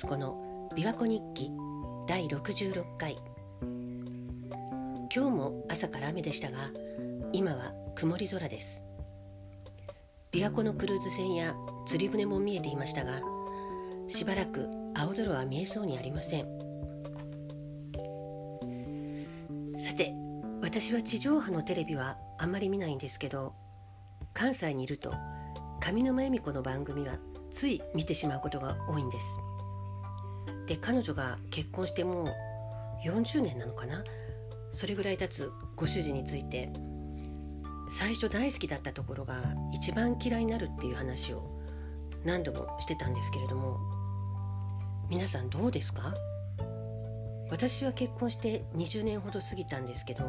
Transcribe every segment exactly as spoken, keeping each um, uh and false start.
敦子の琵琶湖日記だいろくじゅうろっかい。今日も朝から雨でしたが、今は曇り空です。琵琶湖のクルーズ船や釣り船も見えていましたが、しばらく青空は見えそうにありません。さて、私は地上波のテレビはあんまり見ないんですけど、関西にいると上沼恵美子の番組はつい見てしまうことが多いんです。で、彼女が結婚してもうよんじゅうねんなのかな、それぐらい経つご主人について、最初大好きだったところが一番嫌いになるっていう話を何度もしてたんですけれども、皆さんどうですか？私は結婚してにじゅうねんほど過ぎたんですけど、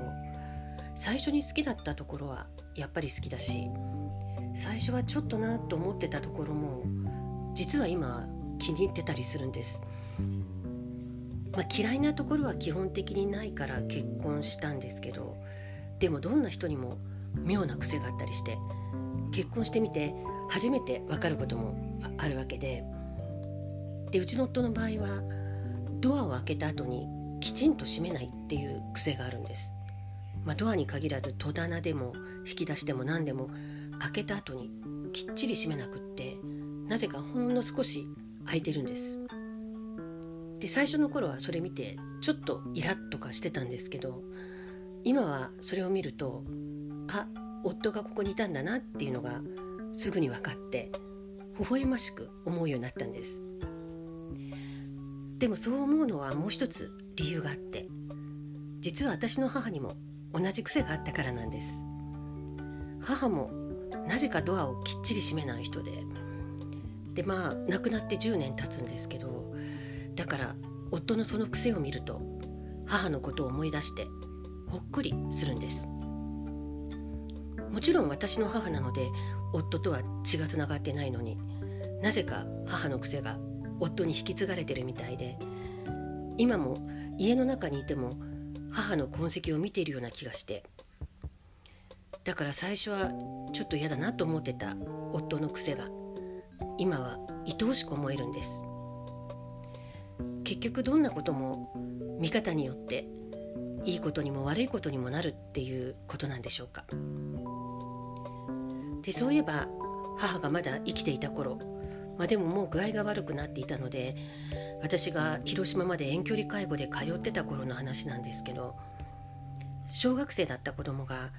最初に好きだったところはやっぱり好きだし、最初はちょっとなと思ってたところも実は今気に入ってたりするんです。まあ、嫌いなところは基本的にないから結婚したんですけど、でもどんな人にも妙な癖があったりして、結婚してみて初めて分かることもあるわけで、でうちの夫の場合はドアを開けた後にきちんと閉めないっていう癖があるんです。まあ、ドアに限らず戸棚でも引き出しでも何でも開けた後にきっちり閉めなくって、なぜかほんの少し開いてるんです。で、最初の頃はそれ見てちょっとイラッとかしてたんですけど、今はそれを見ると、あ、夫がここにいたんだなっていうのがすぐに分かって、微笑ましく思うようになったんです。でもそう思うのはもう一つ理由があって、実は私の母にも同じ癖があったからなんです。母もなぜかドアをきっちり閉めない人で、でまあ亡くなってじゅうねん経つんですけど、だから夫のその癖を見ると母のことを思い出してほっこりするんです。もちろん私の母なので夫とは血がつながってないのに、なぜか母の癖が夫に引き継がれてるみたいで、今も家の中にいても母の痕跡を見ているような気がして、だから最初はちょっと嫌だなと思ってた夫の癖が今は愛おしく思えるんです。結局どんなことも見方によっていいことにも悪いことにもなるっていうことなんでしょうか。で、そういえば母がまだ生きていた頃、まあ、でももう具合が悪くなっていたので、私が広島まで遠距離介護で通ってた頃の話なんですけど、小学生だった子供が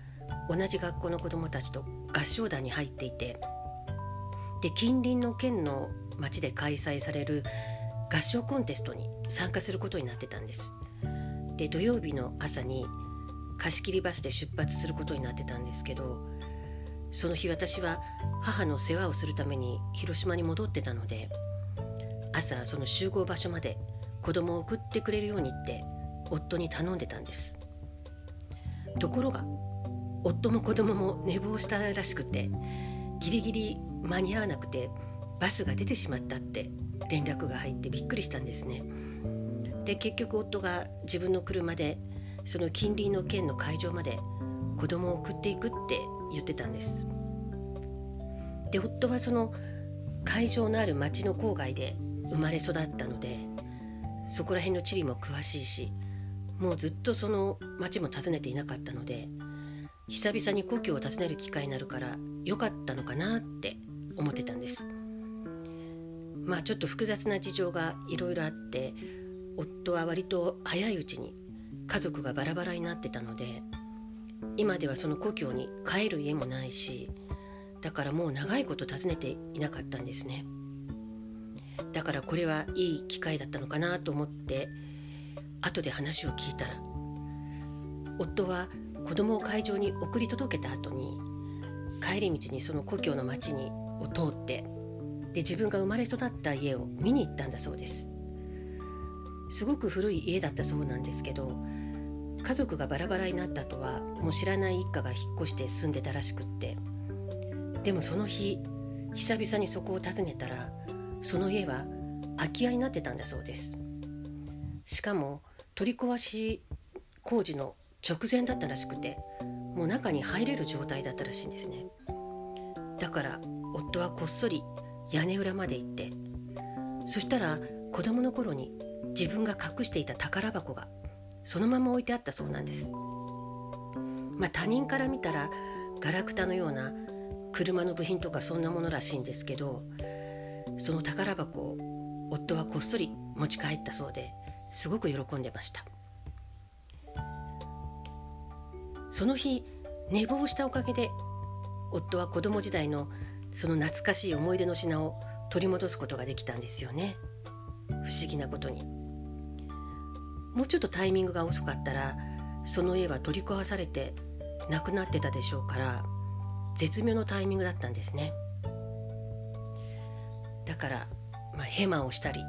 同じ学校の子供たちと合唱団に入っていて、で近隣の県の町で開催される合唱コンテストに参加することになってたんです。で、土曜日の朝に貸し切りバスで出発することになってたんですけど、その日私は母の世話をするために広島に戻ってたので、朝その集合場所まで子供を送ってくれるようにって夫に頼んでたんです。ところが夫も子供も寝坊したらしくて、ギリギリ間に合わなくてバスが出てしまったって連絡が入ってびっくりしたんですね。で、結局夫が自分の車でその近隣の県の会場まで子供を送っていくって言ってたんです。で、夫はその会場のある町の郊外で生まれ育ったので、そこら辺の地理も詳しいし、もうずっとその町も訪ねていなかったので、久々に故郷を訪ねる機会になるから良かったのかなって思ってたんです。まあちょっと複雑な事情がいろいろあって、夫は割と早いうちに家族がバラバラになってたので、今ではその故郷に帰る家もないし、だからもう長いこと訪ねていなかったんですね。だからこれはいい機会だったのかなと思って、後で話を聞いたら、夫は子供を会場に送り届けた後に、帰り道にその故郷の町にを通って、で自分が生まれ育った家を見に行ったんだそうです。すごく古い家だったそうなんですけど、家族がバラバラになった後はもう知らない一家が引っ越して住んでたらしくって、でもその日久々にそこを訪ねたら、その家は空き家になってたんだそうです。しかも取り壊し工事の直前だったらしくて、もう中に入れる状態だったらしいんですね。だから夫はこっそり屋根裏まで行って、そしたら子供の頃に自分が隠していた宝箱がそのまま置いてあったそうなんです。まあ他人から見たらガラクタのような車の部品とかそんなものらしいんですけど、その宝箱を夫はこっそり持ち帰ったそうで、すごく喜んでました。その日寝坊したおかげで夫は子供時代のその懐かしい思い出の品を取り戻すことができたんですよね。不思議なことに、もうちょっとタイミングが遅かったらその家は取り壊されてなくなってたでしょうから、絶妙のタイミングだったんですね。だから、まあ、ヘマをしたり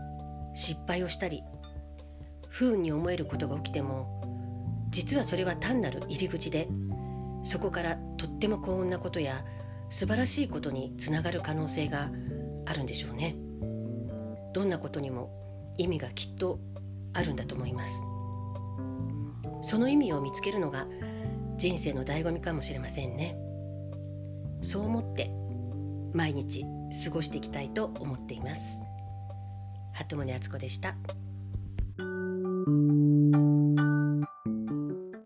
失敗をしたり不運に思えることが起きても、実はそれは単なる入り口で、そこからとっても幸運なことや素晴らしいことにつながる可能性があるんでしょうね。どんなことにも意味がきっとあるんだと思います。その意味を見つけるのが人生の醍醐味かもしれませんね。そう思って毎日過ごしていきたいと思っています。鳩宗敦子でした。